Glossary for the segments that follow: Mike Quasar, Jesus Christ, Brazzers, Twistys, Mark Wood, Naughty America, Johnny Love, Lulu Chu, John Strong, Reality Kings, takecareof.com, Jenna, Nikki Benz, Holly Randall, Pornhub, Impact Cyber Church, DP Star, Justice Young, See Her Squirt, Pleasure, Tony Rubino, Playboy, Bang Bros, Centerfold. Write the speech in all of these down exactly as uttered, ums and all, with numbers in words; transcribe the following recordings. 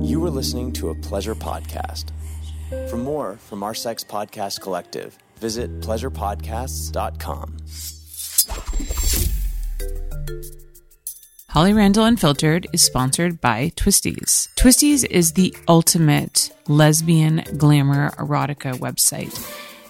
You are listening to a Pleasure podcast. For more from our sex podcast collective, visit pleasure podcasts dot com. Holly Randall Unfiltered is sponsored by Twistys. Twistys is the ultimate lesbian glamour erotica website.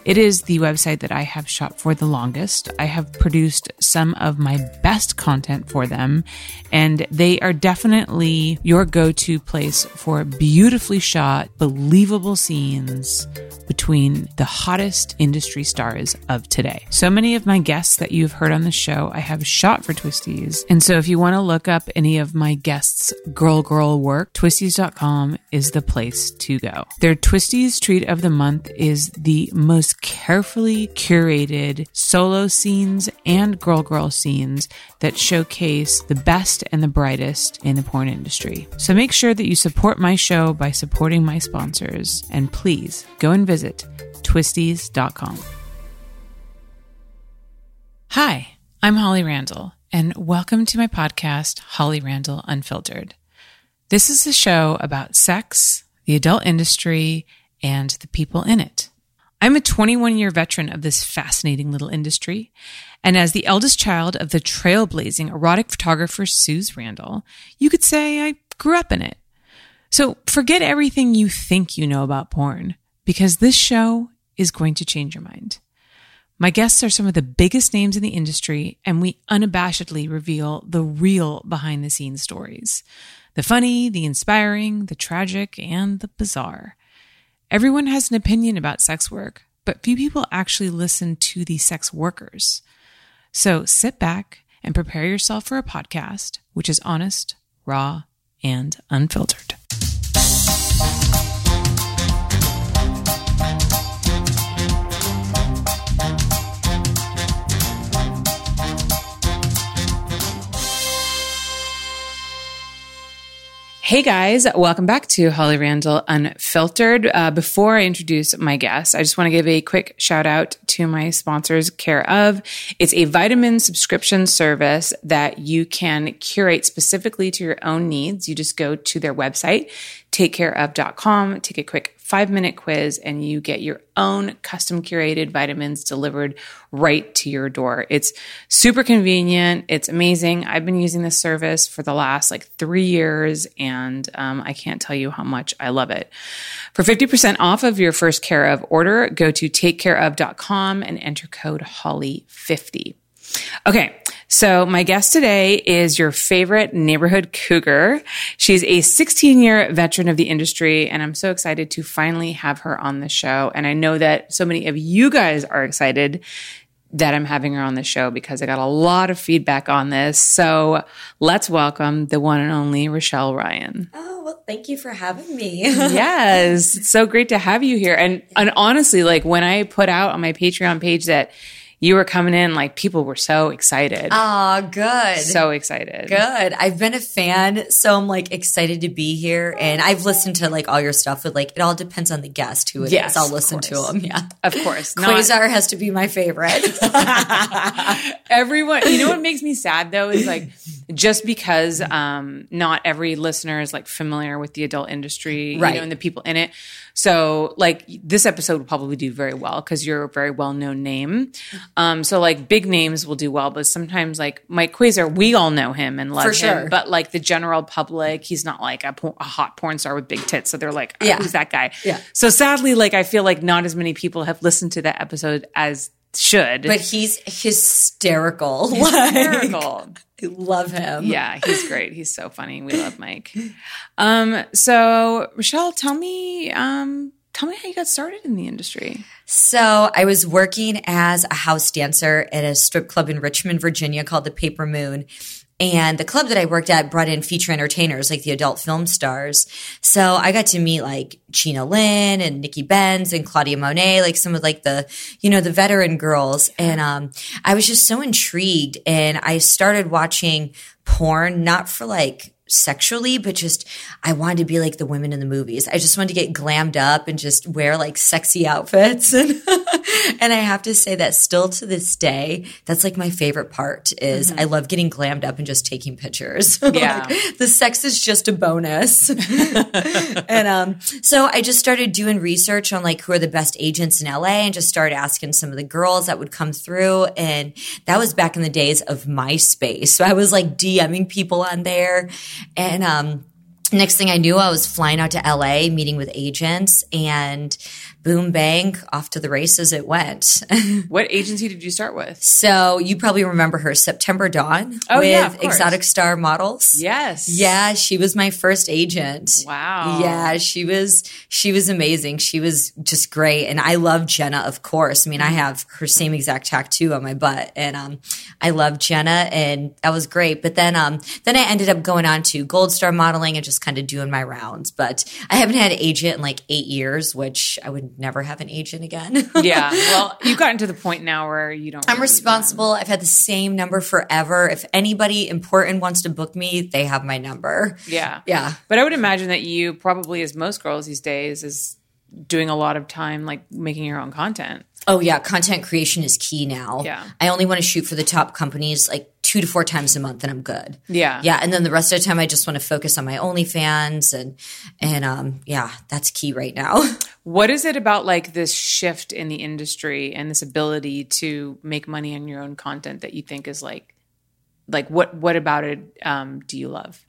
It is the website that I have shot for the longest. I have produced some of my best content for them, and they are definitely your go-to place for beautifully shot, believable scenes between the hottest industry stars of today. So many of my guests that you've heard on the show, I have shot for Twistys. And so if you want to look up any of my guests' girl, girl work, twistys dot com is the place to go. Their Twistys Treat of the Month is the most carefully curated solo scenes and girl girl scenes that showcase the best and the brightest in the porn industry. So make sure that you support my show by supporting my sponsors, and please go and visit twistys dot com. Hi, I'm Holly Randall, and welcome to my podcast, Holly Randall Unfiltered. This is a show about sex, the adult industry, and the people in it. I'm a twenty-one-year veteran of this fascinating little industry, and as the eldest child of the trailblazing erotic photographer Suze Randall, you could say I grew up in it. So forget everything you think you know about porn, because this show is going to change your mind. My guests are some of the biggest names in the industry, and we unabashedly reveal the real behind-the-scenes stories. The funny, the inspiring, the tragic, and the bizarre. Everyone has an opinion about sex work, but few people actually listen to the sex workers. So sit back and prepare yourself for a podcast which is honest, raw, and unfiltered. Hey guys, welcome back to Holly Randall Unfiltered. Uh, before I introduce my guest, I just want to give a quick shout out to my sponsors, Care Of. It's a vitamin subscription service that you can curate specifically to your own needs. You just go to their website, take care of dot com, take a quick five-minute quiz, and you get your own custom-curated vitamins delivered right to your door. It's super convenient. It's amazing. I've been using this service for the last like three years, and um, I can't tell you how much I love it. For fifty percent off of your first Care Of order, go to take care of dot com and enter code Holly fifty. Okay, so my guest today is your favorite neighborhood cougar. She's a sixteen-year veteran of the industry, and I'm so excited to finally have her on the show. And I know that so many of you guys are excited that I'm having her on the show because I got a lot of feedback on this. So let's welcome the one and only Rochelle Ryan. Oh, well, thank you for having me. Yes, it's so great to have you here. And and honestly, like when I put out on my Patreon page that you were coming in, like, people were so excited. Oh, good. So excited. Good. I've been a fan, so I'm, like, excited to be here. And I've listened to, like, all your stuff. But, like, it all depends on the guest who it yes, is. I'll listen to them. Yeah. Of course. Quasar Not- has to be my favorite. Everyone – you know what makes me sad, though, is, like – just because um, not every listener is like familiar with the adult industry, right, you know, and the people in it. So like this episode will probably do very well because you're a very well-known name. Um, so like big names will do well, but sometimes like Mike Quasar, we all know him and love For sure. him, but like the general public, he's not like a, por- a hot porn star with big tits. So they're like, oh, yeah. who's that guy? Yeah. So sadly, like I feel like not as many people have listened to that episode as should. But he's hysterical. Hysterical. Like, I love him. Yeah, he's great. He's so funny. We love Mike. Um, so Rochelle, tell me, um, tell me how you got started in the industry. So I was working as a house dancer at a strip club in Richmond, Virginia called the Paper Moon. And the club that I worked at brought in feature entertainers, like the adult film stars. So I got to meet like Gina Lynn and Nikki Benz and Claudia Monet, like some of like the, you know, the veteran girls. And um, I was just so intrigued. And I started watching porn, not for like sexually, but just I wanted to be like the women in the movies. I just wanted to get glammed up and just wear like sexy outfits. And And I have to say that still to this day, that's like my favorite part is mm-hmm. I love getting glammed up and just taking pictures. Yeah. Like, the sex is just a bonus. And um, so I just started doing research on like who are the best agents in L A and just started asking some of the girls that would come through. And that was back in the days of MySpace. So I was like DMing people on there. And um, next thing I knew, I was flying out to L A, meeting with agents, and boom, bang, off to the races it went. What agency did you start with? So you probably remember her, September Dawn oh, with yeah, Exotic Star Models. Yes. Yeah, she was my first agent. Wow. Yeah, she was she was amazing. She was just great. And I love Jenna, of course. I mean, I have her same exact tattoo on my butt. And um, I love Jenna, and that was great. But then, um, then I ended up going on to Gold Star Modeling and just kind of doing my rounds. But I haven't had an agent in like eight years, which I would never have an agent again. Yeah. Well, you've gotten to the point now where you don't. Really I'm responsible. I've had the same number forever. If anybody important wants to book me, they have my number. Yeah. Yeah. But I would imagine that you probably, as most girls these days, is doing a lot of time like making your own content. Oh, yeah. Content creation is key now. Yeah. I only want to shoot for the top companies like two to four times a month and I'm good. Yeah. Yeah. And then the rest of the time, I just want to focus on my OnlyFans and, and um, yeah, that's key right now. What is it about like this shift in the industry and this ability to make money on your own content that you think is like, like what, what about it um, do you love?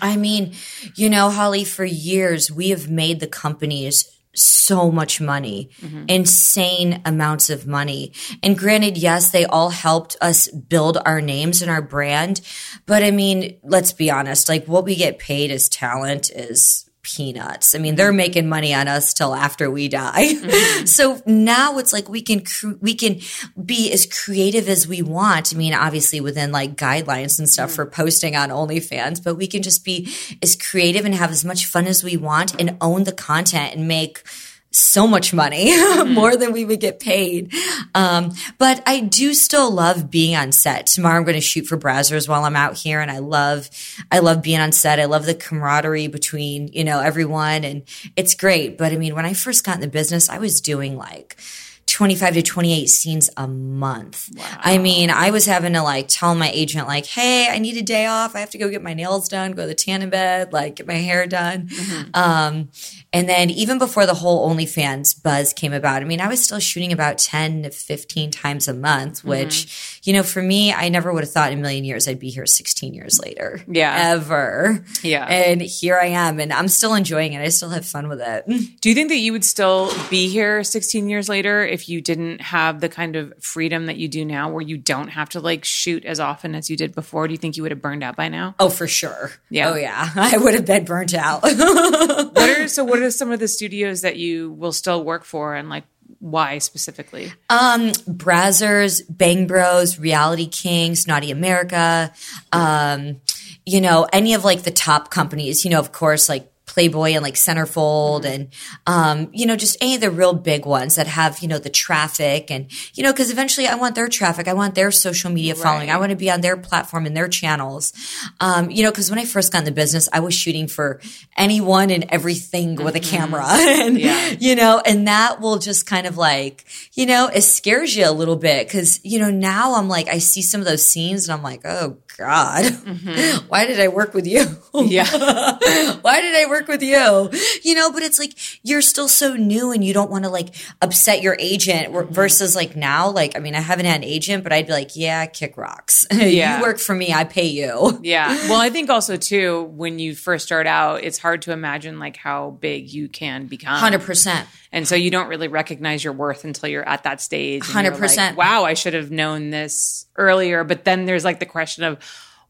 I mean, you know, Holly, for years, we have made the companies so much money, mm-hmm. insane amounts of money. And granted, yes, they all helped us build our names and our brand. But I mean, let's be honest, like what we get paid as talent is peanuts. I mean, they're making money on us till after we die. Mm-hmm. So now it's like we can cre- we can be as creative as we want. I mean, obviously within like guidelines and stuff mm-hmm. for posting on OnlyFans, but we can just be as creative and have as much fun as we want and own the content and make so much money, mm-hmm. more than we would get paid. Um, but I do still love being on set. Tomorrow I'm going to shoot for Brazzers while I'm out here. And I love, I love being on set. I love the camaraderie between, you know, everyone, and it's great. But I mean, when I first got in the business, I was doing like twenty-five to twenty-eight scenes a month. Wow. I mean, I was having to like tell my agent like, hey, I need a day off. I have to go get my nails done, go to the tanning bed, like get my hair done. Mm-hmm. Um, and then even before the whole OnlyFans buzz came about, I mean, I was still shooting about ten to fifteen times a month, which, mm-hmm. you know, for me, I never would have thought in a million years I'd be here sixteen years later. Yeah. Ever. Yeah. And here I am, and I'm still enjoying it. I still have fun with it. Do you think that you would still be here sixteen years later if you didn't have the kind of freedom that you do now where you don't have to like shoot as often as you did before? Do you think you would have burned out by now? Oh, for sure. Yeah. Oh, yeah. I would have been burnt out. What are, so what are some of the studios that you will still work for, and like why specifically? Um, Brazzers, Bang Bros, Reality Kings, Naughty America, um, you know, any of like the top companies, you know, of course, like Playboy and like Centerfold mm-hmm. and, um, you know, just any of the real big ones that have, you know, the traffic and, you know, because eventually I want their traffic. I want their social media right. following. I want to be on their platform and their channels. Um, you know, because when I first got in the business, I was shooting for anyone and everything mm-hmm. with a camera and, yeah. you know, and that will just kind of like, you know, it scares you a little bit because, you know, now I'm like, I see some of those scenes and I'm like, oh God, mm-hmm. why did I work with you? Yeah. Why did I work with you? You know, but it's like you're still so new and you don't want to like upset your agent mm-hmm. versus like now, like, I mean, I haven't had an agent, but I'd be like, yeah, kick rocks. Yeah. You work for me, I pay you. Yeah. Well, I think also too, when you first start out, it's hard to imagine like how big you can become. one hundred percent. And so you don't really recognize your worth until you're at that stage. one hundred percent. Like, wow, I should have known this earlier. But then there's like the question of,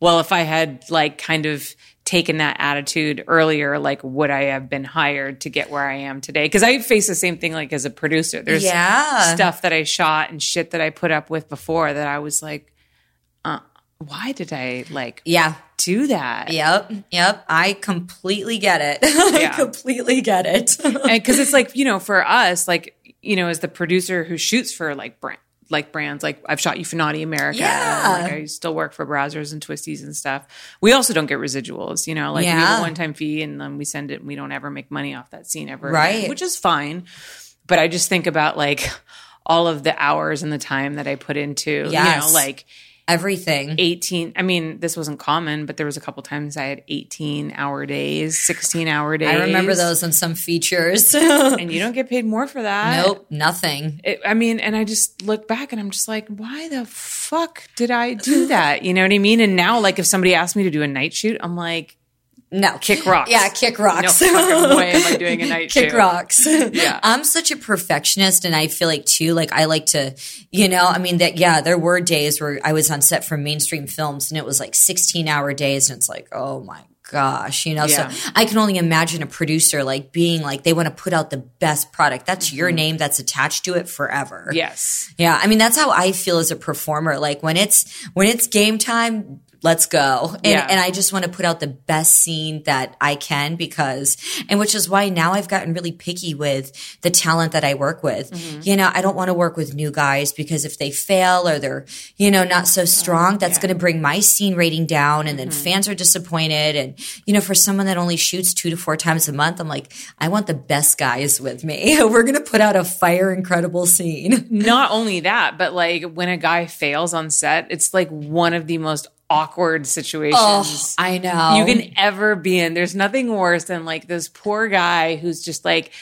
well, if I had like kind of taken that attitude earlier, like would I have been hired to get where I am today? Because I face the same thing like as a producer. There's yeah. stuff that I shot and shit that I put up with before that I was like, uh, why did I like yeah. do that? Yep. Yep. I completely get it. Yeah. I completely get it. And because it's like, you know, for us, like, you know, as the producer who shoots for like brand, like brands, like I've shot you for Naughty America. Yeah. Like I still work for Brazzers and Twistys and stuff. We also don't get residuals, you know, like yeah. we have a one-time fee and then we send it and we don't ever make money off that scene ever. Right. Again, which is fine. But I just think about like all of the hours and the time that I put into, yes. you know, like everything. eighteen I mean, this wasn't common, but there was a couple times I had eighteen hour days, sixteen hour days. I remember those on some features. And you don't get paid more for that. Nope, nothing. It, I mean, and I just look back and I'm just like, why the fuck did I do that? You know what I mean? And now, like, if somebody asked me to do a night shoot, I'm like, no. Kick rocks. Yeah, kick rocks. No fucking way am I doing a night shoot. Kick rocks. Yeah. I'm such a perfectionist, and I feel like, too, like I like to, you know, I mean, that, yeah, there were days where I was on set for mainstream films and it was like sixteen hour days, and it's like, oh my gosh, you know, yeah. So I can only imagine a producer like being like, they want to put out the best product. That's your mm-hmm. name that's attached to it forever. Yes. Yeah. I mean, that's how I feel as a performer. Like when it's, when it's game time, let's go. And, yeah. and I just want to put out the best scene that I can, because, and which is why now I've gotten really picky with the talent that I work with. Mm-hmm. You know, I don't want to work with new guys, because if they fail or they're, you know, not so strong, that's yeah. going to bring my scene rating down, and then mm-hmm. fans are disappointed. And, you know, for someone that only shoots two to four times a month, I'm like, I want the best guys with me. We're going to put out a fire incredible scene. Not only that, but like when a guy fails on set, it's like one of the most awkward situations. Oh, I know. You can ever be in. There's nothing worse than like this poor guy who's just like,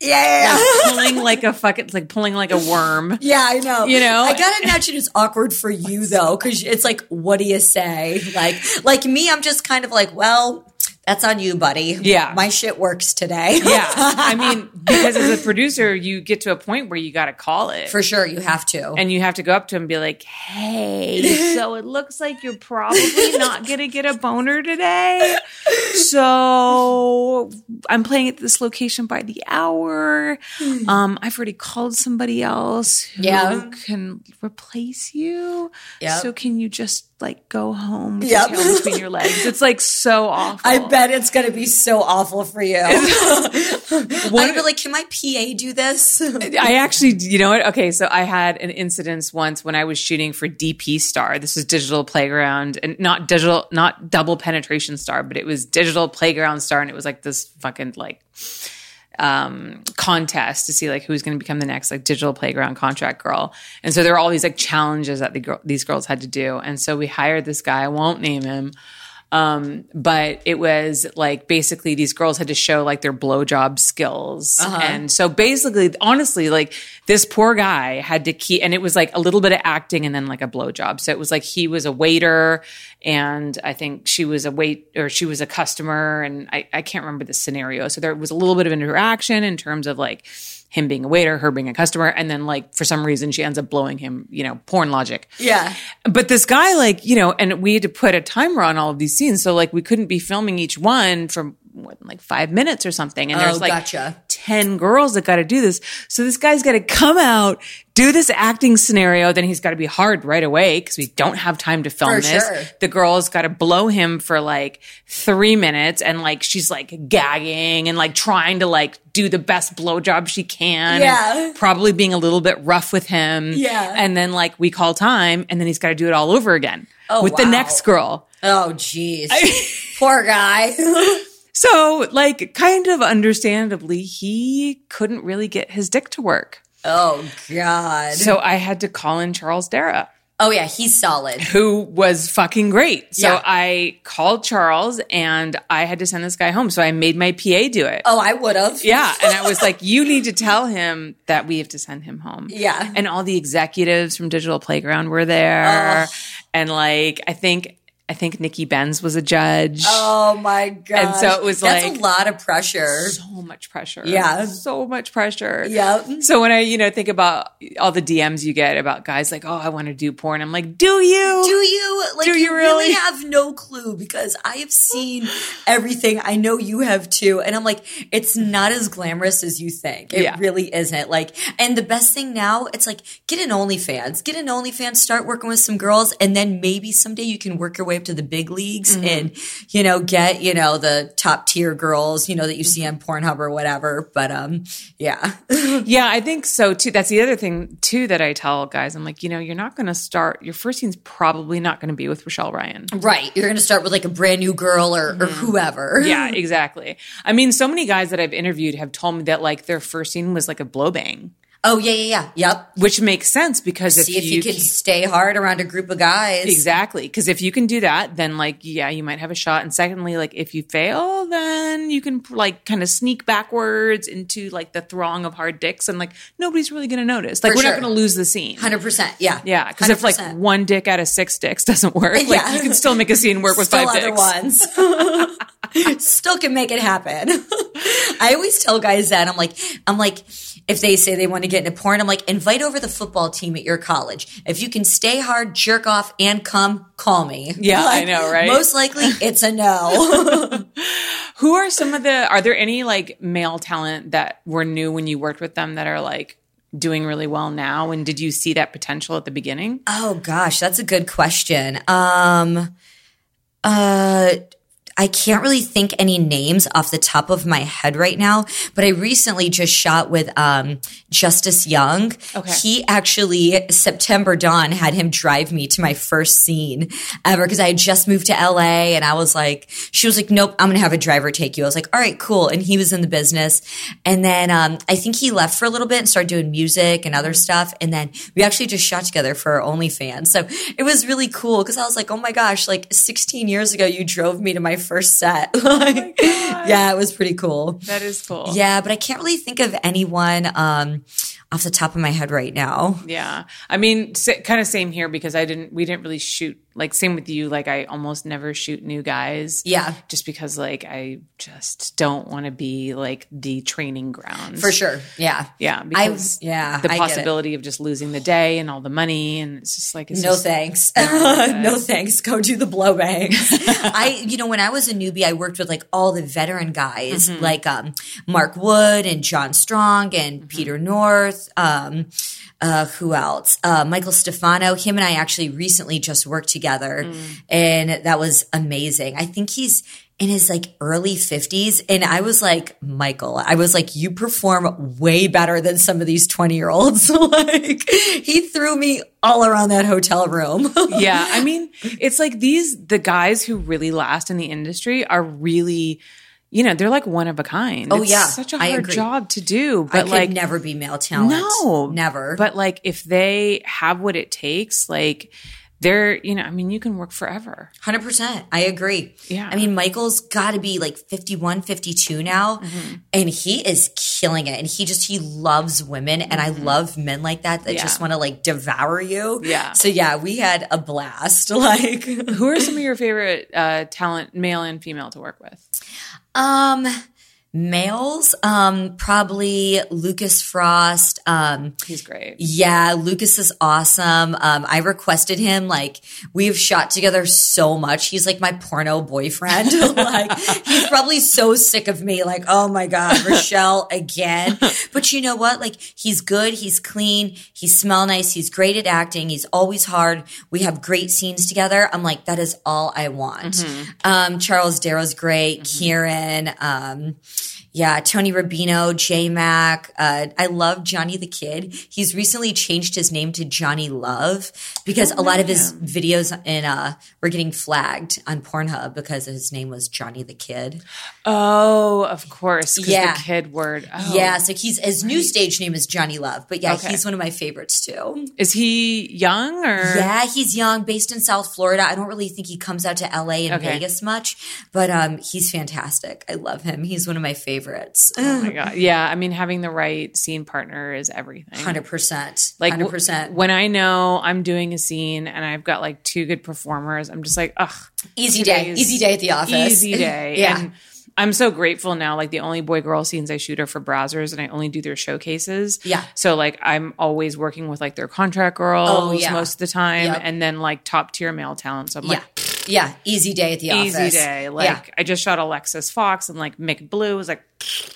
yeah, like pulling like a fucking, like pulling like a worm. Yeah, I know. You know, I gotta imagine it's awkward for you though, because it's like, what do you say? Like, like me, I'm just kind of like, well, that's on you, buddy. Yeah, my shit works today. Yeah, I mean, because as a producer, you get to a point where you got to call it for sure. You have to, and you have to go up to him and be like, "Hey, so it looks like you're probably not gonna get a boner today. So I'm playing at this location by the hour. Um, I've already called somebody else who yeah. can replace you. Yep. So can you just like go home with yep. your tail between your legs?" It's like so awful. I bet it's going to be so awful for you. I'd be like, can my P A do this? I actually, you know what? Okay, so I had an incident once when I was shooting for D P Star. This is Digital Playground, and not digital, not double penetration star, but it was Digital Playground Star, and it was like this fucking like um, contest to see like who's going to become the next like Digital Playground contract girl. And so there were all these like challenges that the girl, these girls had to do. And so we hired this guy. I won't name him. Um, but it was like basically these girls had to show like their blowjob skills. Uh-huh. And so basically, honestly, like this poor guy had to keep, and it was like a little bit of acting and then like a blowjob. So it was like he was a waiter, and I think she was a wait or she was a customer, and I, I can't remember the scenario. So there was a little bit of interaction in terms of like him being a waiter, her being a customer, and then like for some reason she ends up blowing him, you know, porn logic. Yeah. But this guy like, you know, and we had to put a timer on all of these scenes. So like we couldn't be filming each one for more than like five minutes or something. And oh, there's like gotcha. ten girls that got to do this. So this guy's got to come out, do this acting scenario. Then he's got to be hard right away because we don't have time to film for this. Sure. The girl's got to blow him for like three minutes. And like, she's like gagging and like trying to like do the best blowjob she can. Yeah. Probably being a little bit rough with him. Yeah. And then like we call time, and then he's got to do it all over again oh, with wow. the next girl. Oh, geez. Poor guy. So like kind of understandably, he couldn't really get his dick to work. Oh, God. So I had to call in Charles Dara. Oh, yeah. He's solid. Who was fucking great. So yeah. I called Charles, and I had to send this guy home. So I made my P A do it. Oh, I would have. Yeah. And I was like, you need to tell him that we have to send him home. Yeah. And all the executives from Digital Playground were there. Oh. And like, I think... I think Nikki Benz was a judge. Oh, my God. And so it was That's like. That's a lot of pressure. So much pressure. Yeah. So much pressure. Yeah. So when I, you know, think about all the D Ms you get about guys like, oh, I want to do porn. I'm like, do you? Do you? Like, do you, you really? really have no clue, because I have seen everything. I know you have too. And I'm like, it's not as glamorous as you think. It yeah. really isn't. Like, and the best thing now, it's like, get an OnlyFans. Get an OnlyFans, start working with some girls, and then maybe someday you can work your way up to the big leagues mm-hmm. and, you know, get, you know, the top tier girls, you know, that you see on Pornhub or whatever. But, um, yeah. Yeah, I think so too. That's the other thing too that I tell guys. I'm like, you know, you're not going to start, your first scene's probably not going to be with Rochelle Ryan. Right. You're going to start with like a brand new girl or, mm-hmm. or whoever. Yeah, exactly. I mean, so many guys that I've interviewed have told me that like their first scene was like a blow bang. Oh, yeah, yeah, yeah. Yep. Which makes sense because if, See if you, you can, can stay hard around a group of guys. Exactly. Because if you can do that, then like, yeah, you might have a shot. And secondly, like if you fail, then you can like kind of sneak backwards into like the throng of hard dicks and like nobody's really going to notice. Like For we're sure. not going to lose the scene. one hundred percent. Yeah. Yeah. Because if like one dick out of six dicks doesn't work, like yeah. you can still make a scene work with still five other dicks. ones. Still can make it happen. I always tell guys that. I'm like, I'm like, if they say they want to get into porn, I'm like, invite over the football team at your college. If you can stay hard, jerk off, and come, call me. Yeah, like, I know, right? Most likely it's a no. Who are some of the – are there any like male talent that were new when you worked with them that are like doing really well now? And did you see that potential at the beginning? Oh, gosh. That's a good question. Um, uh, I can't really think any names off the top of my head right now, but I recently just shot with um, Justice Young. Okay. He actually, September Dawn had him drive me to my first scene ever because I had just moved to L A and I was like, she was like, nope, I'm going to have a driver take you. I was like, all right, cool. And he was in the business. And then um, I think he left for a little bit and started doing music and other stuff. And then we actually just shot together for our OnlyFans. So it was really cool because I was like, oh my gosh, like sixteen years ago, you drove me to my first set. Like, oh yeah, it was pretty cool. That is cool. Yeah, but I can't really think of anyone um, off the top of my head right now. Yeah. I mean, kind of same here because I didn't, we didn't really shoot, like same with you, like I almost never shoot new guys. Yeah. Just because like I just don't want to be like the training grounds. For sure. Yeah. Yeah. Because I, yeah, the possibility of just losing the day and all the money and it's just like. It's no just, thanks. No thanks. Go do the blow bang. I, you know, when I was a newbie, I worked with like all the veteran guys mm-hmm. like um, Mark Wood and John Strong and mm-hmm. Peter North. Um, uh, who else? Uh, Michael Stefano. Him and I actually recently just worked together. Together. Mm. And that was amazing. I think he's in his like early fifties. And I was like, Michael, I was like, you perform way better than some of these twenty year olds. Like he threw me all around that hotel room. Yeah. I mean, it's like these, the guys who really last in the industry are really, you know, they're like one of a kind. Oh, it's yeah. such a hard job to do. But I could like, never be male talent. No. Never. But like if they have what it takes, like, They're, you know, I mean, you can work forever. one hundred percent. I agree. Yeah. I mean, Michael's got to be like fifty-one, fifty-two now, mm-hmm. and he is killing it. And he just, he loves women. And mm-hmm. I love men like that that yeah. just want to like devour you. Yeah. So, yeah, we had a blast. Like, who are some of your favorite uh, talent, male and female, to work with? Um, Males, um, probably Lucas Frost. Um, He's great. Yeah, Lucas is awesome. Um, I requested him. Like, we have shot together so much. He's like my porno boyfriend. Like, he's probably so sick of me. Like, oh my God, Rochelle again. But you know what? Like, he's good. He's clean. He smells nice. He's great at acting. He's always hard. We have great scenes together. I'm like, that is all I want. Mm-hmm. Um, Charles Darrow's great. Mm-hmm. Kieran, um, Yeah, Tony Rubino, J Mac. Uh, I love Johnny the Kid. He's recently changed his name to Johnny Love because oh, a lot of his yeah. videos in uh, were getting flagged on Pornhub because his name was Johnny the Kid. Oh, of course. Yeah. The kid word. Oh, yeah. So he's his right. new stage name is Johnny Love. But yeah, okay. he's one of my favorites too. Is he young or? Yeah, he's young, based in South Florida. I don't really think he comes out to L A and okay. Vegas much, but um, he's fantastic. I love him. He's one of my favorites. Oh my God. Yeah. I mean, having the right scene partner is everything. one hundred percent. Like, one hundred percent. W- when I know I'm doing a scene and I've got like two good performers, I'm just like, ugh. Easy day. Easy day at the office. Easy day. Yeah. And I'm so grateful now. Like, the only boy girl scenes I shoot are for Brazzers and I only do their showcases. Yeah. So like I'm always working with like their contract girls oh, yeah. most of the time yep. and then like top tier male talent. So I'm yeah. like, yeah, easy day at the office. Easy day. Like, yeah. I just shot Alexis Fox and, like, Mick Blue was, like,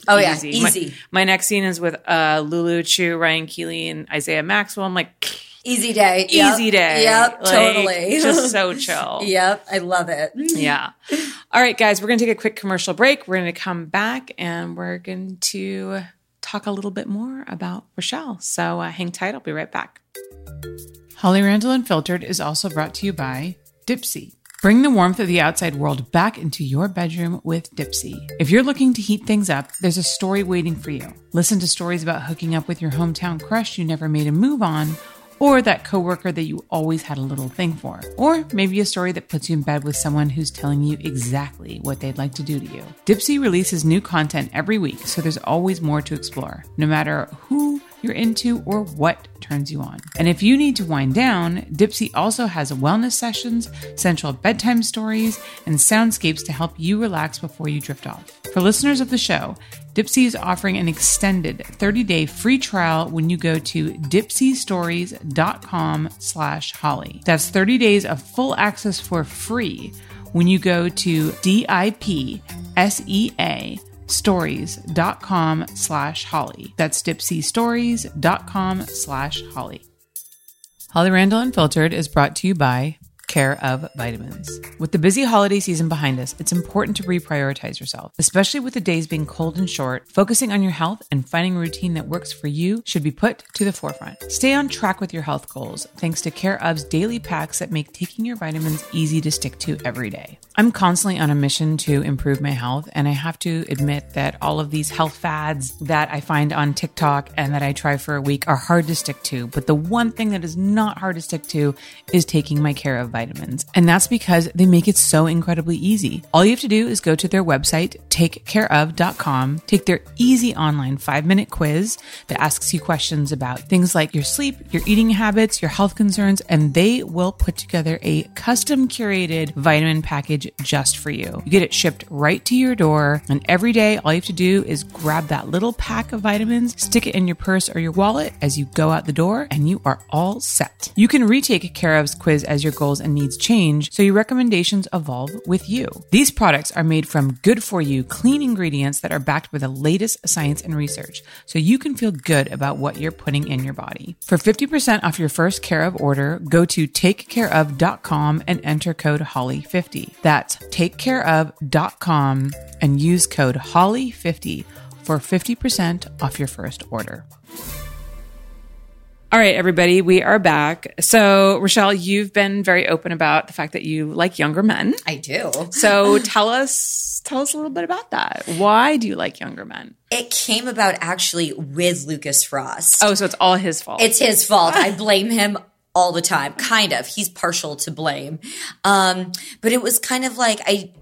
oh, easy. yeah, easy. My, my next scene is with uh, Lulu Chu, Ryan Keeley, and Isaiah Maxwell. I'm like, easy day. Easy yep. day. Yep, like, totally. Just so chill. Yep, I love it. Yeah. All right, guys, we're going to take a quick commercial break. We're going to come back, and we're going to talk a little bit more about Rochelle. So uh, hang tight. I'll be right back. Holly Randall Unfiltered is also brought to you by Dipsea. Bring the warmth of the outside world back into your bedroom with Dipsea. If you're looking to heat things up, there's a story waiting for you. Listen to stories about hooking up with your hometown crush you never made a move on, or that coworker that you always had a little thing for. Or maybe a story that puts you in bed with someone who's telling you exactly what they'd like to do to you. Dipsea releases new content every week, so there's always more to explore, no matter who you're into or what turns you on. And if you need to wind down, Dipsea also has wellness sessions, sensual bedtime stories, and soundscapes to help you relax before you drift off. For listeners of the show, Dipsea is offering an extended thirty-day free trial when you go to Dipsea Stories dot com slash Holly. That's thirty days of full access for free when you go to D I P S E A stories dot com slash Holly. That's Dipsea Stories dot com slash Holly. Holly Randall Unfiltered is brought to you by Care Of Vitamins. With the busy holiday season behind us, it's important to reprioritize yourself, especially with the days being cold and short. Focusing on your health and finding a routine that works for you should be put to the forefront. Stay on track with your health goals thanks to Care Of's daily packs that make taking your vitamins easy to stick to every day. I'm constantly on a mission to improve my health, and I have to admit that all of these health fads that I find on TikTok and that I try for a week are hard to stick to, but the one thing that is not hard to stick to is taking my Care Of Vitamins. Vitamins. And that's because they make it so incredibly easy. All you have to do is go to their website, take care of dot com, take their easy online five-minute quiz that asks you questions about things like your sleep, your eating habits, your health concerns, and they will put together a custom-curated vitamin package just for you. You get it shipped right to your door, and every day, all you have to do is grab that little pack of vitamins, stick it in your purse or your wallet as you go out the door, and you are all set. You can retake Care Of's quiz as your goals and needs change, so your recommendations evolve with you. These products are made from good-for-you, clean ingredients that are backed by the latest science and research, so you can feel good about what you're putting in your body. For fifty percent off your first Care Of order, go to take care of dot com and enter code Holly fifty. That's take care of dot com and use code Holly fifty for fifty percent off your first order. All right, everybody, we are back. So, Rochelle, you've been very open about the fact that you like younger men. I do. So tell us, tell us a little bit about that. Why do you like younger men? It came about actually with Lucas Frost. Oh, so it's all his fault. It's his fault. I blame him all the time, kind of. He's partial to blame. Um, but it was kind of like I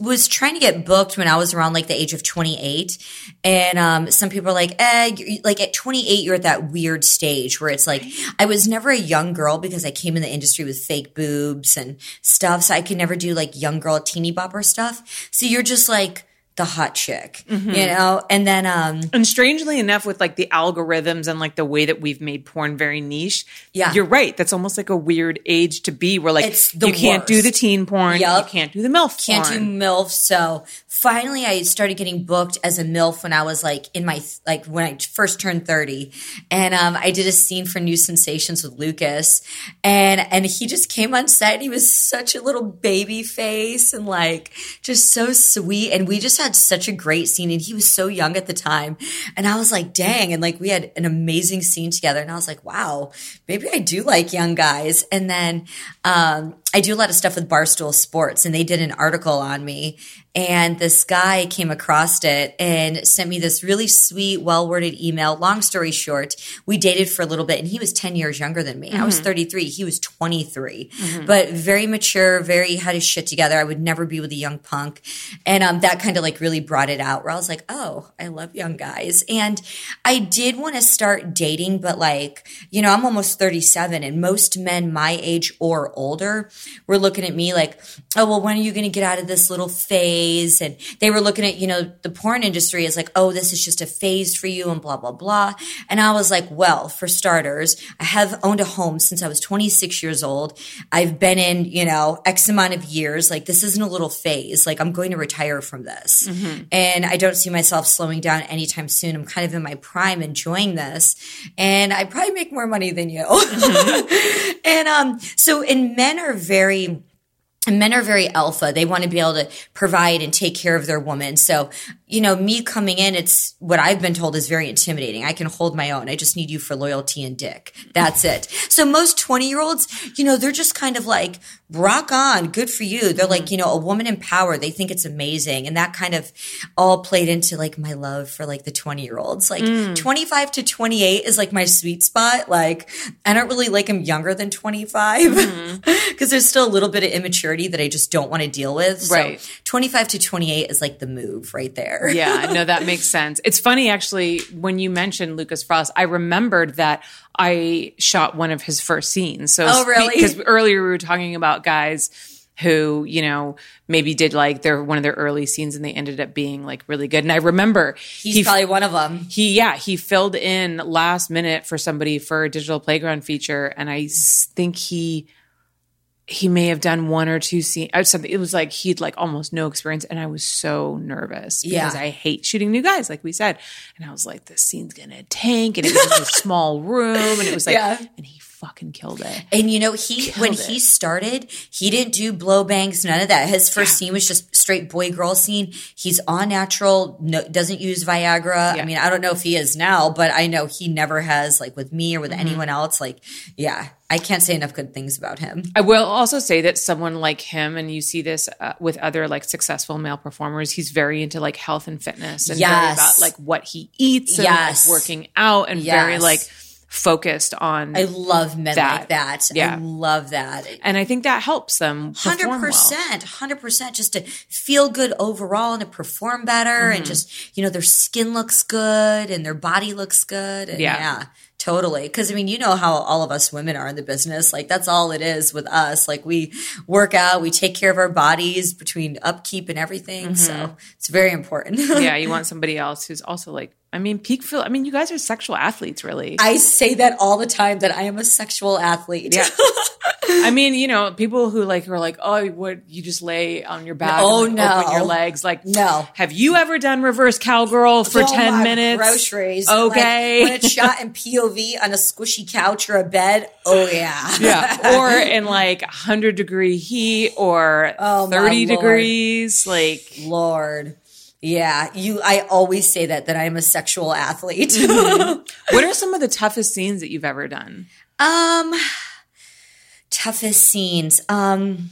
was trying to get booked when I was around like the age of twenty-eight. And um, some people are like, eh, like at twenty-eight, you're at that weird stage where it's like, I was never a young girl because I came in the industry with fake boobs and stuff. So I could never do like young girl teeny bopper stuff. So you're just like the hot chick, mm-hmm. you know? And then, um, and strangely enough, with like the algorithms and like the way that we've made porn very niche, yeah, you're right. That's almost like a weird age to be where like it's the you worst. Can't do the teen porn, yep. You can't do the MILF can't porn. Can't do MILF. So finally I started getting booked as a MILF when I was like in my, like when I first turned thirty, and um, I did a scene for New Sensations with Lucas, and, and he just came on set and he was such a little baby face and like just so sweet. And we just had had such a great scene, and he was so young at the time, and I was like, dang, and like we had an amazing scene together, and I was like, wow, maybe I do like young guys. And then um I do a lot of stuff with Barstool Sports, and they did an article on me, and this guy came across it and sent me this really sweet, well-worded email. Long story short, we dated for a little bit, and he was ten years younger than me. Mm-hmm. I was thirty-three. He was twenty-three, mm-hmm. but very mature, very had his shit together. I would never be with a young punk. And um, that kind of like really brought it out where I was like, oh, I love young guys. And I did want to start dating, but like, you know, I'm almost thirty-seven, and most men my age or older were looking at me like, oh, well, when are you going to get out of this little phase? And they were looking at, you know, the porn industry is like, oh, this is just a phase for you and blah, blah, blah. And I was like, well, for starters, I have owned a home since I was twenty-six years old. I've been in, you know, X amount of years. Like, this isn't a little phase. Like, I'm going to retire from this. Mm-hmm. And I don't see myself slowing down anytime soon. I'm kind of in my prime enjoying this. And I probably make more money than you. Mm-hmm. and um, so, and men are very... And men are very alpha. They want to be able to provide and take care of their woman. So you know, me coming in, it's what I've been told is very intimidating. I can hold my own. I just need you for loyalty and dick. That's it. So most twenty year olds, you know, they're just kind of like, rock on. Good for you. They're like, you know, a woman in power. They think it's amazing. And that kind of all played into like my love for like the twenty year olds, like mm. twenty-five to twenty-eight is like my sweet spot. Like I don't really like them younger than twenty-five because mm. there's still a little bit of immaturity that I just don't want to deal with. Right. So twenty-five to twenty-eight is like the move right there. Yeah, no, that makes sense. It's funny actually, when you mentioned Lucas Frost, I remembered that I shot one of his first scenes. So, oh, really? Because earlier we were talking about guys who, you know, maybe did like their one of their early scenes and they ended up being like really good. And I remember he's he, probably one of them. He, yeah, he filled in last minute for somebody for a Digital Playground feature. And I think he, he may have done one or two scenes. It was like he'd like almost no experience. And I was so nervous because yeah. I hate shooting new guys, like we said. And I was like, this scene's going to tank. And it was a small room. And it was like, yeah. and he fucking killed it. And you know, he killed when it. He started, he didn't do blow bangs, none of that. His first yeah. scene was just straight boy girl scene. He's all natural, no, doesn't use Viagra. Yeah. I mean, I don't know if he is now, but I know he never has, like with me or with mm-hmm. anyone else. Like, yeah, I can't say enough good things about him. I will also say that someone like him, and you see this uh, with other like successful male performers, he's very into like health and fitness and yes. very about like what he eats and yes. like, working out and yes. very like focused on I love men that. Like that. Yeah. I love that. And I think that helps them perform one hundred percent, well. one hundred percent just to feel good overall and to perform better mm-hmm. and just, you know, their skin looks good and their body looks good. And yeah. yeah. Totally. Because, I mean, you know how all of us women are in the business. Like, that's all it is with us. Like, we work out. We take care of our bodies between upkeep and everything. Mm-hmm. So it's very important. Yeah. You want somebody else who's also like, I mean, peak – I mean, you guys are sexual athletes, really. I say that all the time, that I am a sexual athlete. Yeah. I mean, you know, people who like are like, oh, what, you just lay on your back oh, and like, no. open your legs. Like, no. Have you ever done reverse cowgirl for oh, ten minutes? Groceries. Okay. Like, when it's shot in P O V on a squishy couch or a bed, oh, yeah. Yeah. Or in like one hundred degree heat or oh, thirty degrees. Like, Lord. Yeah, you. I always say that, that I'm a sexual athlete. Mm-hmm. What are some of the toughest scenes that you've ever done? Um, toughest scenes. Um,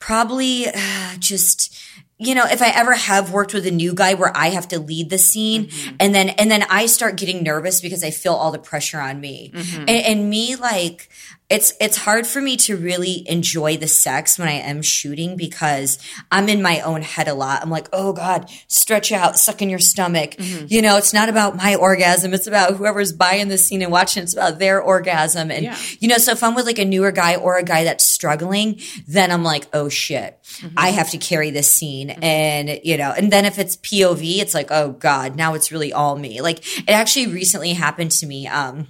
probably uh, just, you know, if I ever have worked with a new guy where I have to lead the scene mm-hmm. and then and then I start getting nervous because I feel all the pressure on me. Mm-hmm. And, and me, like – It's it's hard for me to really enjoy the sex when I am shooting because I'm in my own head a lot. I'm like, oh, God, stretch out, suck in your stomach. Mm-hmm. You know, it's not about my orgasm. It's about whoever's buying the scene and watching. It's about their orgasm. And, yeah. you know, so if I'm with like a newer guy or a guy that's struggling, then I'm like, oh, shit, mm-hmm. I have to carry this scene. Mm-hmm. And, you know, and then if it's P O V, it's like, oh, God, now it's really all me. Like it actually recently happened to me. Um,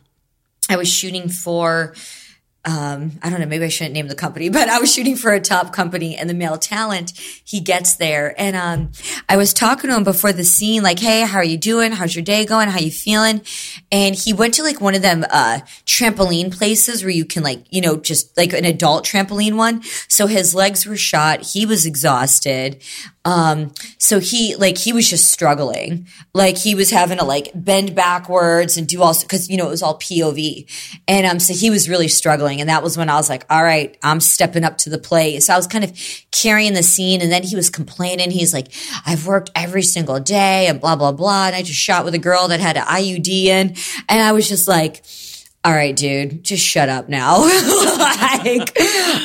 I was shooting for – Um, I don't know, maybe I shouldn't name the company, but I was shooting for a top company and the male talent, he gets there. And, um, I was talking to him before the scene, like, hey, how are you doing? How's your day going? How you feeling? And he went to like one of them, uh, trampoline places where you can like, you know, just like an adult trampoline one. So his legs were shot. He was exhausted. Um, so he, like, he was just struggling. Like, he was having to, like, bend backwards and do all, cause, you know, it was all P O V. And, um, so he was really struggling. And that was when I was like, all right, I'm stepping up to the plate. So I was kind of carrying the scene. And then he was complaining. He's like, I've worked every single day and blah, blah, blah. And I just shot with a girl that had an I U D in. And I was just like, all right, dude, just shut up now. Like,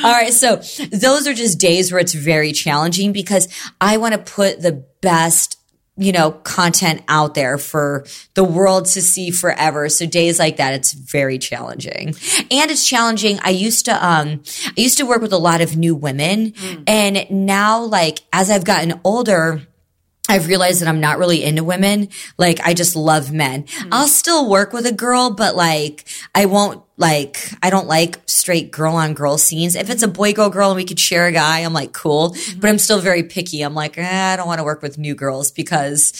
all right. So those are just days where it's very challenging because I want to put the best, you know, content out there for the world to see forever. So days like that, it's very challenging. And it's challenging. I used to, um, I used to work with a lot of new women. Mm. And now, like, as I've gotten older, I've realized that I'm not really into women. Like, I just love men. Mm-hmm. I'll still work with a girl, but like, I won't like, I don't like straight girl on girl scenes. If it's a boy, girl, girl, and we could share a guy, I'm like, cool, mm-hmm. but I'm still very picky. I'm like, eh, I don't want to work with new girls because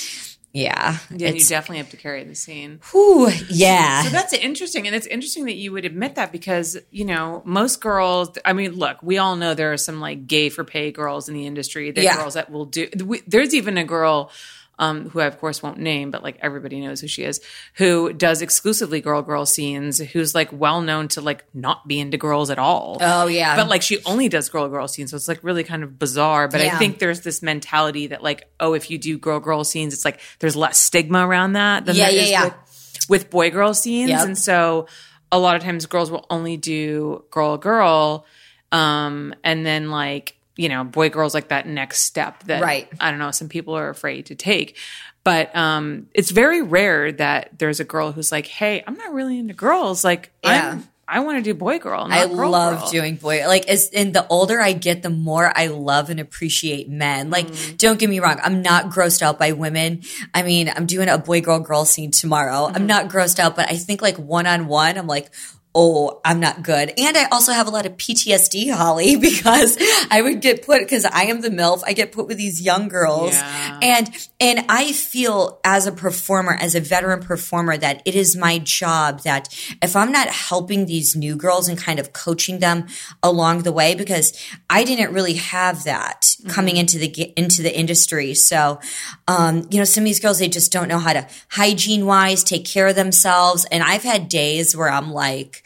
yeah. Yeah, you definitely have to carry the scene. Whew, yeah. So that's interesting. And it's interesting that you would admit that because, you know, most girls, I mean, look, we all know there are some like gay for pay girls in the industry. There are yeah. girls that will do, we, there's even a girl um, who I, of course, won't name, but, like, everybody knows who she is, who does exclusively girl-girl scenes, who's, like, well-known to, like, not be into girls at all. Oh, yeah. But, like, she only does girl-girl scenes, so it's, like, really kind of bizarre. But yeah. I think there's this mentality that, like, oh, if you do girl-girl scenes, it's, like, there's less stigma around that than yeah, there yeah, is yeah. with, with boy-girl scenes. Yep. And so a lot of times girls will only do girl-girl, um, and then, like, you know, boy, girl's like that next step that, right. I don't know, some people are afraid to take. But um, it's very rare that there's a girl who's like, hey, I'm not really into girls. Like, yeah. I'm, I want to do boy, girl. Not I girl, love girl. Doing boy. Like, as, and the older I get, the more I love and appreciate men. Like, mm. don't get me wrong. I'm not grossed out by women. I mean, I'm doing a boy, girl, girl scene tomorrow. Mm-hmm. I'm not grossed out, but I think, like, one-on-one, I'm like, oh, I'm not good. And I also have a lot of P T S D, Holly, because I would get put, because I am the MILF, I get put with these young girls. Yeah. And and I feel as a performer, as a veteran performer, that it is my job that if I'm not helping these new girls and kind of coaching them along the way, because I didn't really have that mm-hmm. coming into the into the industry. So, um, you know, some of these girls, they just don't know how to hygiene-wise take care of themselves. And I've had days where I'm like,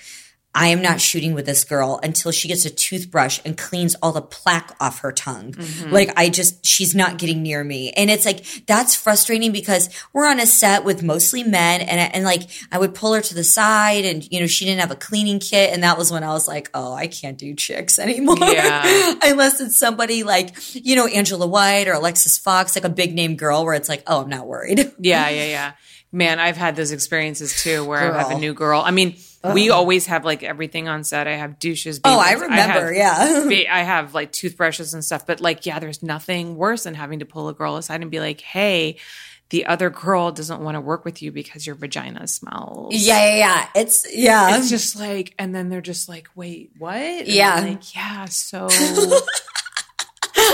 I am not shooting with this girl until she gets a toothbrush and cleans all the plaque off her tongue. Mm-hmm. Like, I just, she's not getting near me. And it's like, that's frustrating because we're on a set with mostly men. And, and like, I would pull her to the side and, you know, she didn't have a cleaning kit. And that was when I was like, oh, I can't do chicks anymore. Yeah. Unless it's somebody like, you know, Angela White or Alexis Fox, like a big name girl where it's like, oh, I'm not worried. Yeah, yeah, yeah. Man, I've had those experiences too where girl. I have a new girl. I mean, Ugh. we always have like everything on set. I have douches. Babies. Oh, I remember. I have, yeah. ba- I have like toothbrushes and stuff. But like, yeah, there's nothing worse than having to pull a girl aside and be like, hey, the other girl doesn't want to work with you because your vagina smells. Yeah, yeah, yeah. It's, yeah. It's just like, and then they're just like, wait, what? And yeah. I'm like, yeah, so.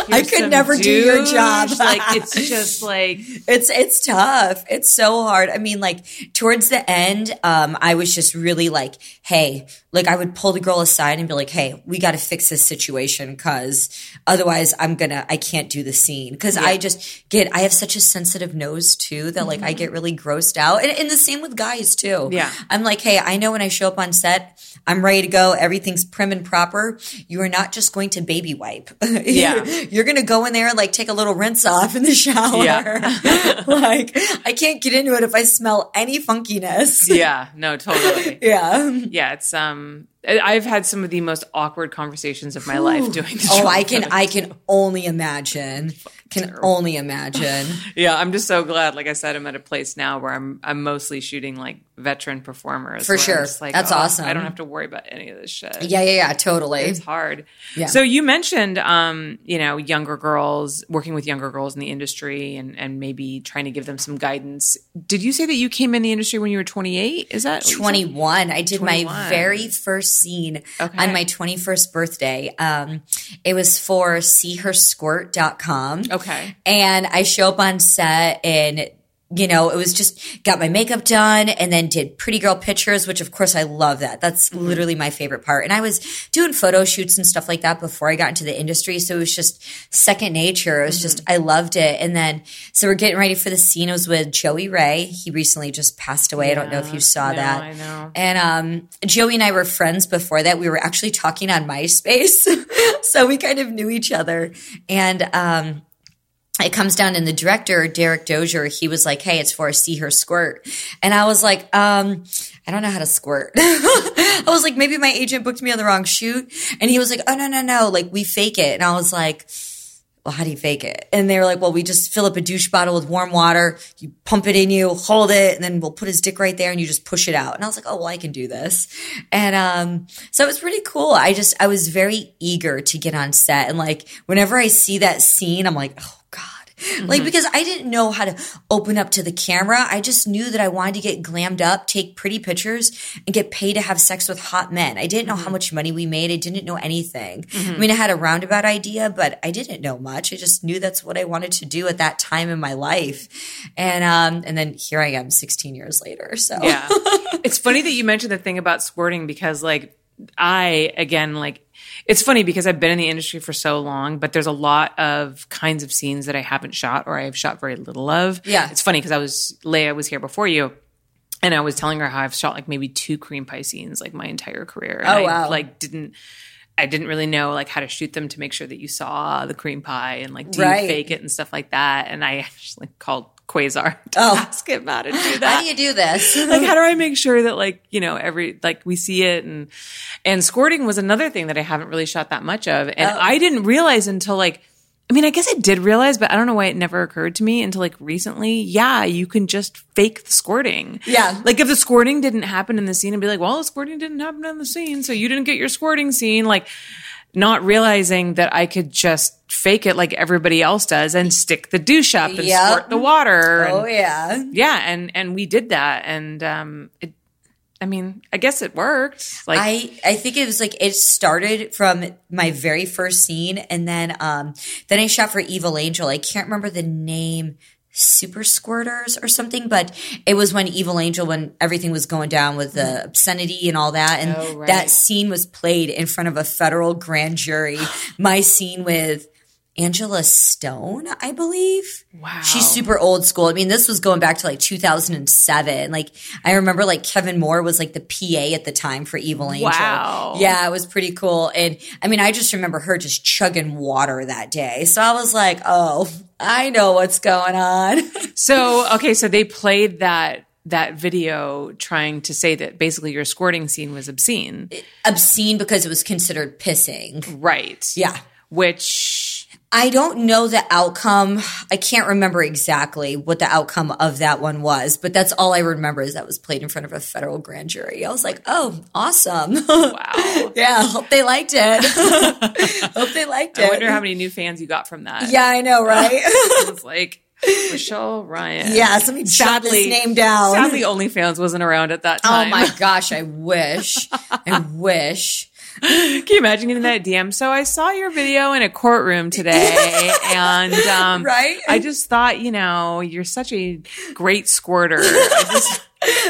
I could never douche. do your job. Like, it's just like it's it's tough. It's so hard. I mean, like towards the end, um, I was just really like, hey, like I would pull the girl aside and be like, hey, we got to fix this situation because otherwise, I'm gonna, I can't do the scene because yeah. I just get, I have such a sensitive nose too that like mm-hmm. I get really grossed out, and, and the same with guys too. Yeah, I'm like, hey, I know when I show up on set, I'm ready to go. Everything's prim and proper. You are not just going to baby wipe. Yeah. You're going to go in there and like take a little rinse off in the shower. Yeah. Like I can't get into it if I smell any funkiness. Yeah. No, totally. Yeah. Yeah. It's, um, I've had some of the most awkward conversations of my life doing this. Oh, I can, I can only imagine. Can terrible. only imagine. Yeah, I'm just so glad. Like I said, I'm at a place now where I'm, I'm mostly shooting like veteran performers. For sure, like, that's oh, awesome. I don't have to worry about any of this shit. Yeah, yeah, yeah, totally. It's hard. Yeah. So you mentioned, um, you know, younger girls working with younger girls in the industry, and and maybe trying to give them some guidance. Did you say that you came in the industry when you were twenty-eight? Is that twenty-one? I did twenty-one. My very first scene okay. on my twenty-first birthday. Um, it was for see her squirt dot com. Okay. And I show up on set and, you know, it was just got my makeup done and then did pretty girl pictures, which of course I love that. That's mm-hmm. literally my favorite part. And I was doing photo shoots and stuff like that before I got into the industry. So it was just second nature. It was mm-hmm. just, I loved it. And then, so we're getting ready for the scene. It was with Joey Ray. He recently just passed away. Yeah, I don't know if you saw no, that. I know. And um, Joey and I were friends before that. We were actually talking on MySpace. So we kind of knew each other. And, um, it comes down and the director, Derek Dozier, he was like, hey, it's for a See Her Squirt. And I was like, um, I don't know how to squirt. I was like, maybe my agent booked me on the wrong shoot. And he was like, oh, no, no, no. Like, we fake it. And I was like, well, how do you fake it? And they were like, well, we just fill up a douche bottle with warm water. You pump it in you, hold it, and then we'll put his dick right there and you just push it out. And I was like, oh, well, I can do this. And um, so it was pretty cool. I just, I was very eager to get on set. And like, whenever I see that scene, I'm like, oh, Mm-hmm. Like, because I didn't know how to open up to the camera. I just knew that I wanted to get glammed up, take pretty pictures, and get paid to have sex with hot men. I didn't know mm-hmm. how much money we made. I didn't know anything. Mm-hmm. I mean, I had a roundabout idea, but I didn't know much. I just knew that's what I wanted to do at that time in my life. And um, and then here I am sixteen years later. So yeah. It's funny that you mentioned the thing about squirting because, like, I, again, like, it's funny because I've been in the industry for so long, but there's a lot of kinds of scenes that I haven't shot or I've shot very little of. Yeah. It's funny because I was, Leia was here before you, and I was telling her how I've shot like maybe two cream pie scenes like my entire career. And oh, wow. I like didn't, I didn't really know like how to shoot them to make sure that you saw the cream pie and like do right. you fake it and stuff like that. And I actually called Quasar to oh. ask him how to do that. How do you do this? Like, how do I make sure that like, you know, every, like we see it and, and squirting was another thing that I haven't really shot that much of. And oh. I didn't realize until like, I mean, I guess I did realize, but I don't know why it never occurred to me until like recently. Yeah, you can just fake the squirting. Yeah. Like if the squirting didn't happen in the scene and be like, well, the squirting didn't happen in the scene, so you didn't get your squirting scene. Like not realizing that I could just fake it like everybody else does and stick the douche up and yep. squirt the water. Oh, and, yeah. Yeah. And, and we did that. And, um, it, I mean, I guess it worked. Like I, I think it was like it started from my very first scene, and then um, then I shot for Evil Angel. I can't remember the name, Super Squirters or something, but it was when Evil Angel, when everything was going down with the obscenity and all that, and oh, right. that scene was played in front of a federal grand jury. My scene with Angela Stone, I believe. Wow. She's super old school. I mean, this was going back to like two thousand seven. Like, I remember like Kevin Moore was like the P A at the time for Evil Angel. Wow. Yeah, it was pretty cool. And I mean, I just remember her just chugging water that day. So I was like, oh, I know what's going on. So, okay, so they played that. that video trying to say that basically your squirting scene was obscene. Obscene because it was considered pissing. Right. Yeah. Which... I don't know the outcome. I can't remember exactly what the outcome of that one was, but that's all I remember is that was played in front of a federal grand jury. I was like, oh, awesome. Wow. Yeah. Hope they liked it. Hope they liked it. I wonder how many new fans you got from that. Yeah, I know, right? It was like... Rochelle Ryan. Yeah, somebody jot this name down. Sadly, OnlyFans wasn't around at that time. Oh my gosh, I wish. I wish. Can you imagine getting that D M? So I saw your video in a courtroom today, and um, right? I just thought, you know, you're such a great squirter. I just...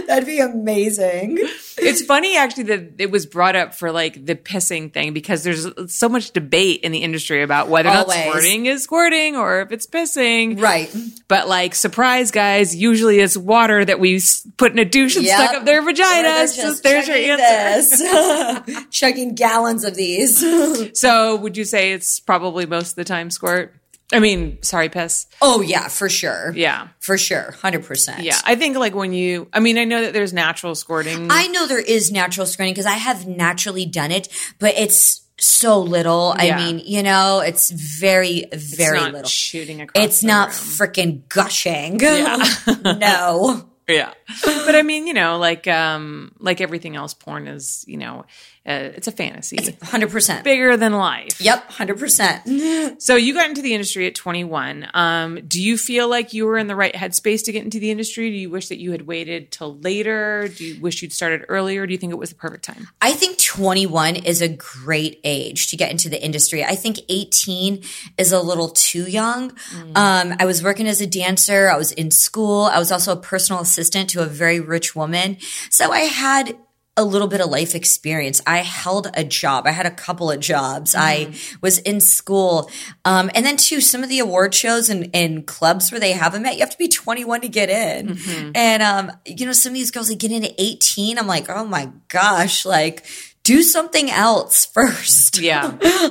That'd be amazing. It's funny, actually, that it was brought up for, like, the pissing thing because there's so much debate in the industry about whether or not squirting is squirting or if it's pissing. Right. But, like, surprise, guys, usually it's water that we put in a douche and yep. stuck up their vaginas. So there's your answer. Chugging gallons of these. So would you say it's probably most of the time squirt? I mean, sorry, piss. Oh, yeah, for sure. Yeah. For sure. one hundred percent. Yeah. I think like when you – I mean, I know that there's natural squirting. I know there is natural squirting because I have naturally done it, but it's so little. Yeah. I mean, you know, it's very, very little. It's not shooting across the room. It's not freaking gushing. Yeah. No. Yeah. But I mean, you know, like um, like everything else, porn is, you know, uh, it's a fantasy. It's one hundred percent. Bigger than life. Yep, one hundred percent. So you got into the industry at twenty-one. Um, do you feel like you were in the right headspace to get into the industry? Do you wish that you had waited till later? Do you wish you'd started earlier? Do you think it was the perfect time? I think twenty-one is a great age to get into the industry. I think eighteen is a little too young. Mm. Um, I was working as a dancer. I was in school. I was also a personal assistant. assistant to a very rich woman. So I had a little bit of life experience. I held a job. I had a couple of jobs. Mm-hmm. I was in school. Um, and then too, some of the award shows and, and clubs where they have them at, you have to be twenty-one to get in. Mm-hmm. And, um, you know, some of these girls, they get into eighteen. I'm like, oh my gosh, like do something else first. Yeah.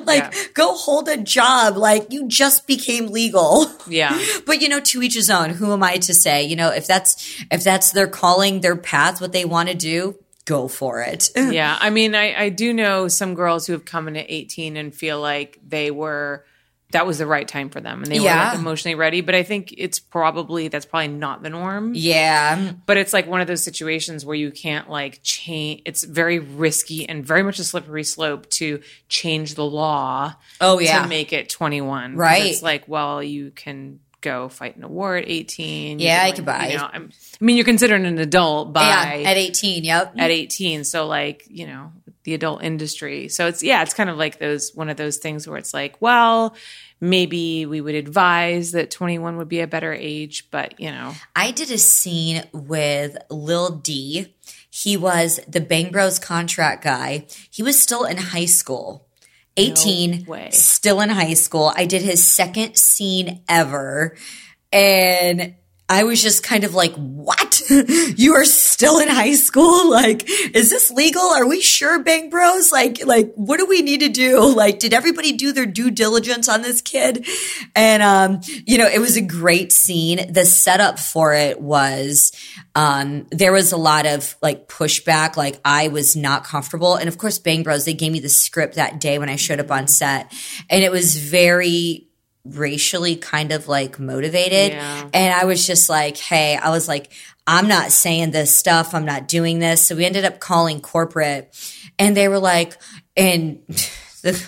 Like yeah. go hold a job. Like you just became legal. Yeah. But you know, to each his own. Who am I to say, you know, if that's, if that's their calling, their path, what they want to do, go for it. Yeah. I mean, I, I do know some girls who have come in at eighteen and feel like they were, that was the right time for them and they yeah. were like emotionally ready. But I think it's probably, that's probably not the norm. Yeah. But it's like one of those situations where you can't like change. It's very risky and very much a slippery slope to change the law. Oh, yeah. To make it twenty-one. Right. It's like, well, you can go fight an award at eighteen. Yeah, I could buy. You know, I'm, I mean, you're considered an adult by yeah, at eighteen. Yep, at eighteen. So, like, you know, the adult industry. So it's yeah, it's kind of like those one of those things where it's like, well, maybe we would advise that twenty-one would be a better age, but you know. I did a scene with Lil D. He was the Bang Bros contract guy. He was still in high school. eighteen, no still in high school. I did his second scene ever. And I was just kind of like, what? You are still in high school? Like, is this legal? Are we sure, Bang Bros? Like, like, what do we need to do? Like, did everybody do their due diligence on this kid? And, um, you know, it was a great scene. The setup for it was, um, there was a lot of like pushback. Like, I was not comfortable. And of course, Bang Bros, they gave me the script that day when I showed up on set, and it was very racially kind of like motivated. Yeah. And I was just like, hey, I was like, I'm not saying this stuff. I'm not doing this. So we ended up calling corporate, and they were like, and the,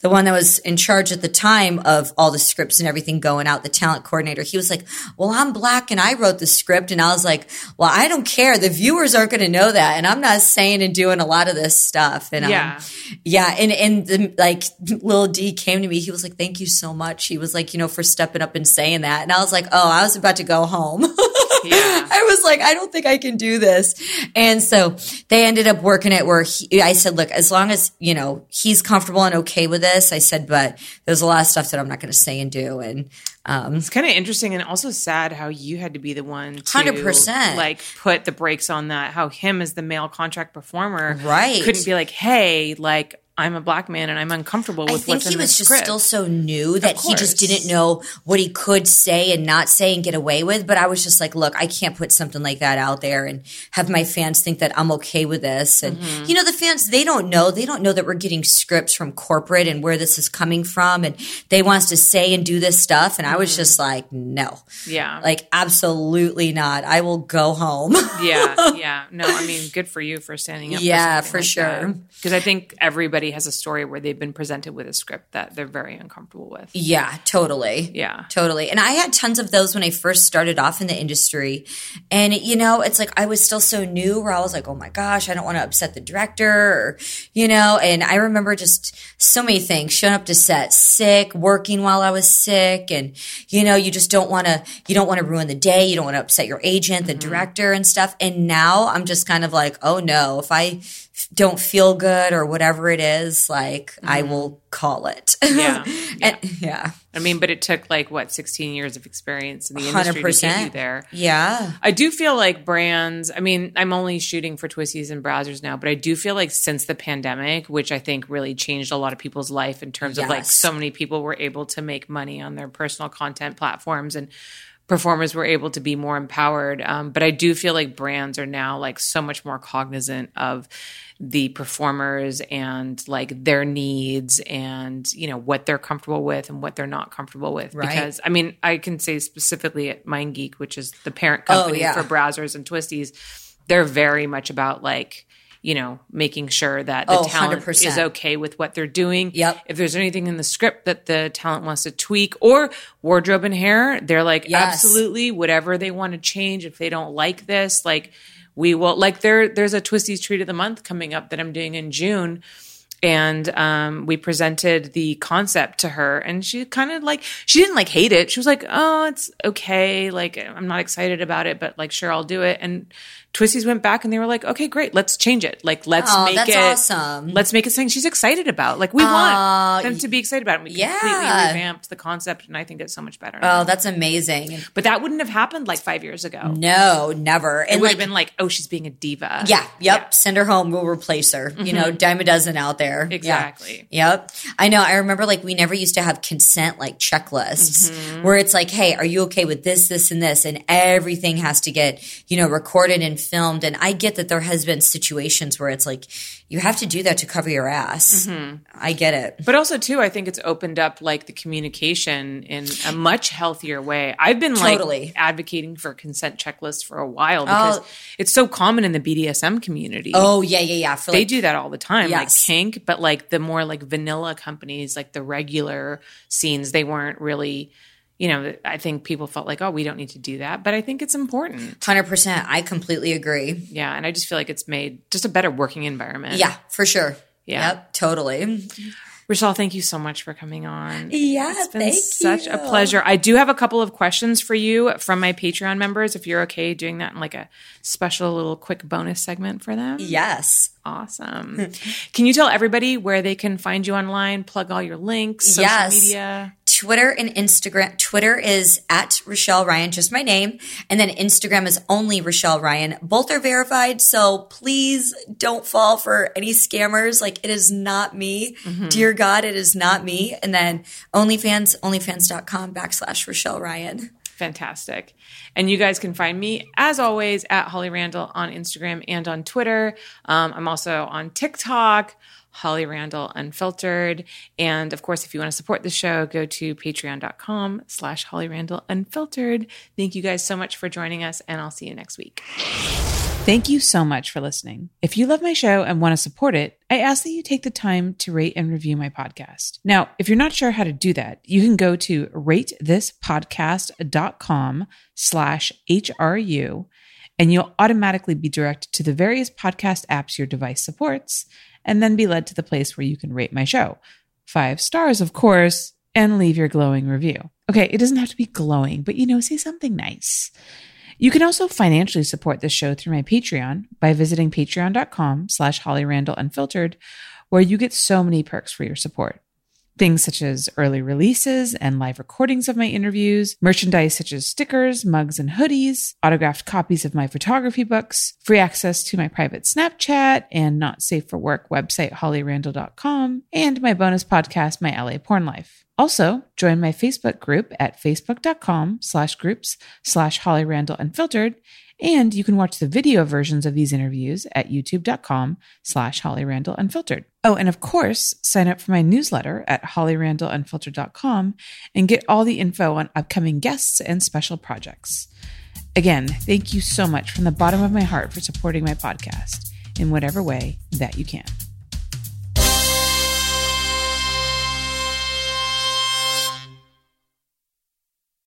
the one that was in charge at the time of all the scripts and everything going out, the talent coordinator, he was like, well, I'm black and I wrote the script. And I was like, well, I don't care. The viewers aren't going to know that. And I'm not saying and doing a lot of this stuff. And yeah. Um, yeah. And, and the, like Lil D came to me. He was like, thank you so much. He was like, you know, for stepping up and saying that. And I was like, oh, I was about to go home. Yeah. I was like, I don't think I can do this. And so they ended up working it where he, I said, look, as long as, you know, he's comfortable and okay with this, I said, but there's a lot of stuff that I'm not going to say and do. And um, it's kind of interesting and also sad how you had to be the one to one hundred percent like put the brakes on that, how him as the male contract performer right. couldn't be like, hey, like, I'm a black man and I'm uncomfortable with what's in the script. I think he was just still so new that he just didn't know what he could say and not say and get away with. But I was just like, look, I can't put something like that out there and have my fans think that I'm okay with this. And, mm-hmm. you know, the fans, they don't know. They don't know that we're getting scripts from corporate and where this is coming from. And they want us to say and do this stuff. And mm-hmm. I was just like, no. Yeah. Like, absolutely not. I will go home. Yeah. Yeah. No, I mean, good for you for standing up. Yeah, for, for sure. Because I think everybody has a story where they've been presented with a script that they're very uncomfortable with. Yeah, totally. Yeah. Totally. And I had tons of those when I first started off in the industry. And, you know, it's like I was still so new where I was like, oh my gosh, I don't want to upset the director, or, you know, and I remember just so many things, showing up to set sick, working while I was sick. And, you know, you just don't want to, you don't want to ruin the day. You don't want to upset your agent, the mm-hmm. director and stuff. And now I'm just kind of like, oh no, if I don't feel good or whatever it is, like mm-hmm. I will call it. Yeah. Yeah. And, yeah. I mean, but it took like what, sixteen years of experience in the industry one hundred percent. To get you there. Yeah. I do feel like brands, I mean, I'm only shooting for Twistys and Brazzers now, but I do feel like since the pandemic, which I think really changed a lot of people's life in terms yes. of like so many people were able to make money on their personal content platforms and performers were able to be more empowered. Um, but I do feel like brands are now like so much more cognizant of the performers and like their needs and, you know, what they're comfortable with and what they're not comfortable with. Right. Because I mean, I can say specifically at MindGeek, which is the parent company oh, yeah. for Brazzers and Twistys, they're very much about like, you know, making sure that the oh, talent one hundred percent. Is okay with what they're doing. Yep. If there's anything in the script that the talent wants to tweak or wardrobe and hair, they're like, yes. absolutely, whatever they want to change. If they don't like this, like we will, like there, there's a Twistys Treat of the Month coming up that I'm doing in June. And um, we presented the concept to her and she kind of like, she didn't like hate it. She was like, oh, it's okay. Like, I'm not excited about it, but like, sure, I'll do it. And Twistys went back and they were like, okay, great. Let's change it. Like, let's oh, make that's it, awesome. Let's make it something she's excited about. Like, we uh, want them to be excited about it. And we yeah. completely revamped the concept. And I think it's so much better. Oh, that's amazing. But that wouldn't have happened like five years ago. No, never. It and would like, have been like, oh, she's being a diva. Yeah. Yep. Yeah. Send her home. We'll replace her. Mm-hmm. You know, dime a dozen out there. Exactly. Yeah. Yep. I know. I remember like we never used to have consent like checklists mm-hmm. where it's like, hey, are you okay with this, this, and this? And everything has to get, you know, recorded and filmed. And I get that there has been situations where it's like you have to do that to cover your ass. Mm-hmm. I get it. But also too, I think it's opened up like the communication in a much healthier way. I've been like totally. Advocating for consent checklists for a while because oh. it's so common in the B D S M community. Oh, yeah, yeah, yeah. For, like, they do that all the time. Yes. Like kink. But like the more like vanilla companies, like the regular scenes, they weren't really, you know, I think people felt like, oh, we don't need to do that. But I think it's important. one hundred percent. I completely agree. Yeah. And I just feel like it's made just a better working environment. Yeah, for sure. Yeah. Yep, totally. Rochelle, thank you so much for coming on. Yeah, it's been thank such you. a pleasure. I do have a couple of questions for you from my Patreon members, if you're okay doing that in like a special little quick bonus segment for them. Yes. Awesome. Can you tell everybody where they can find you online, plug all your links, social yes. media? Twitter and Instagram. Twitter is at Rochelle Ryan, just my name. And then Instagram is only Rochelle Ryan. Both are verified. So please don't fall for any scammers. Like, it is not me. Mm-hmm. Dear God, it is not me. And then OnlyFans, OnlyFans.com backslash Rochelle Ryan. Fantastic. And you guys can find me, as always, at Holly Randall on Instagram and on Twitter. Um, I'm also on TikTok. Holly Randall Unfiltered. And of course, if you want to support the show, go to patreon.com slash Holly Randall Unfiltered. Thank you guys so much for joining us, and I'll see you next week. Thank you so much for listening. If you love my show and want to support it, I ask that you take the time to rate and review my podcast. Now, if you're not sure how to do that, you can go to ratethispodcast.com slash HRU, and you'll automatically be directed to the various podcast apps your device supports, and then be led to the place where you can rate my show. Five stars, of course, and leave your glowing review. Okay, it doesn't have to be glowing, but you know, say something nice. You can also financially support this show through my Patreon by visiting patreon.com slash Holly Randall Unfiltered, where you get so many perks for your support. Things such as early releases and live recordings of my interviews, merchandise such as stickers, mugs, and hoodies, autographed copies of my photography books, free access to my private Snapchat and Not Safe for Work website, holly randall dot com, and my bonus podcast, My L A Porn Life. Also, join my Facebook group at facebook.com slash groups slash Holly Randall Unfiltered, and you can watch the video versions of these interviews at youtube.com slash Holly Randall Unfiltered. Oh, and of course, sign up for my newsletter at holly randall unfiltered dot com and get all the info on upcoming guests and special projects. Again, thank you so much from the bottom of my heart for supporting my podcast in whatever way that you can.